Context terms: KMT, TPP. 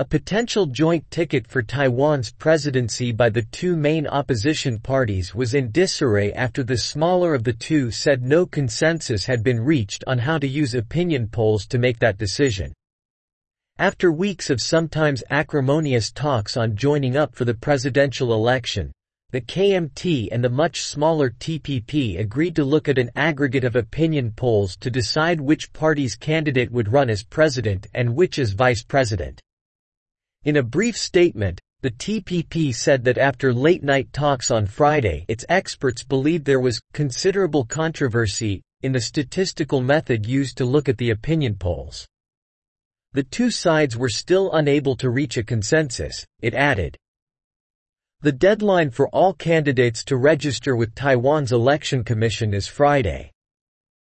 A potential joint ticket for Taiwan's presidency by the two main opposition parties was in disarray after the smaller of the two said no consensus had been reached on how to use opinion polls to make that decision. After weeks of sometimes acrimonious talks on joining up for the presidential election, the KMT and the much smaller TPP agreed to look at an aggregate of opinion polls to decide which party's candidate would run as president and which as vice president. In a brief statement, the TPP said that after late-night talks on Friday, its experts believed there was considerable controversy in the statistical method used to look at the opinion polls. The two sides were still unable to reach a consensus, it added. The deadline for all candidates to register with Taiwan's Election Commission is Friday.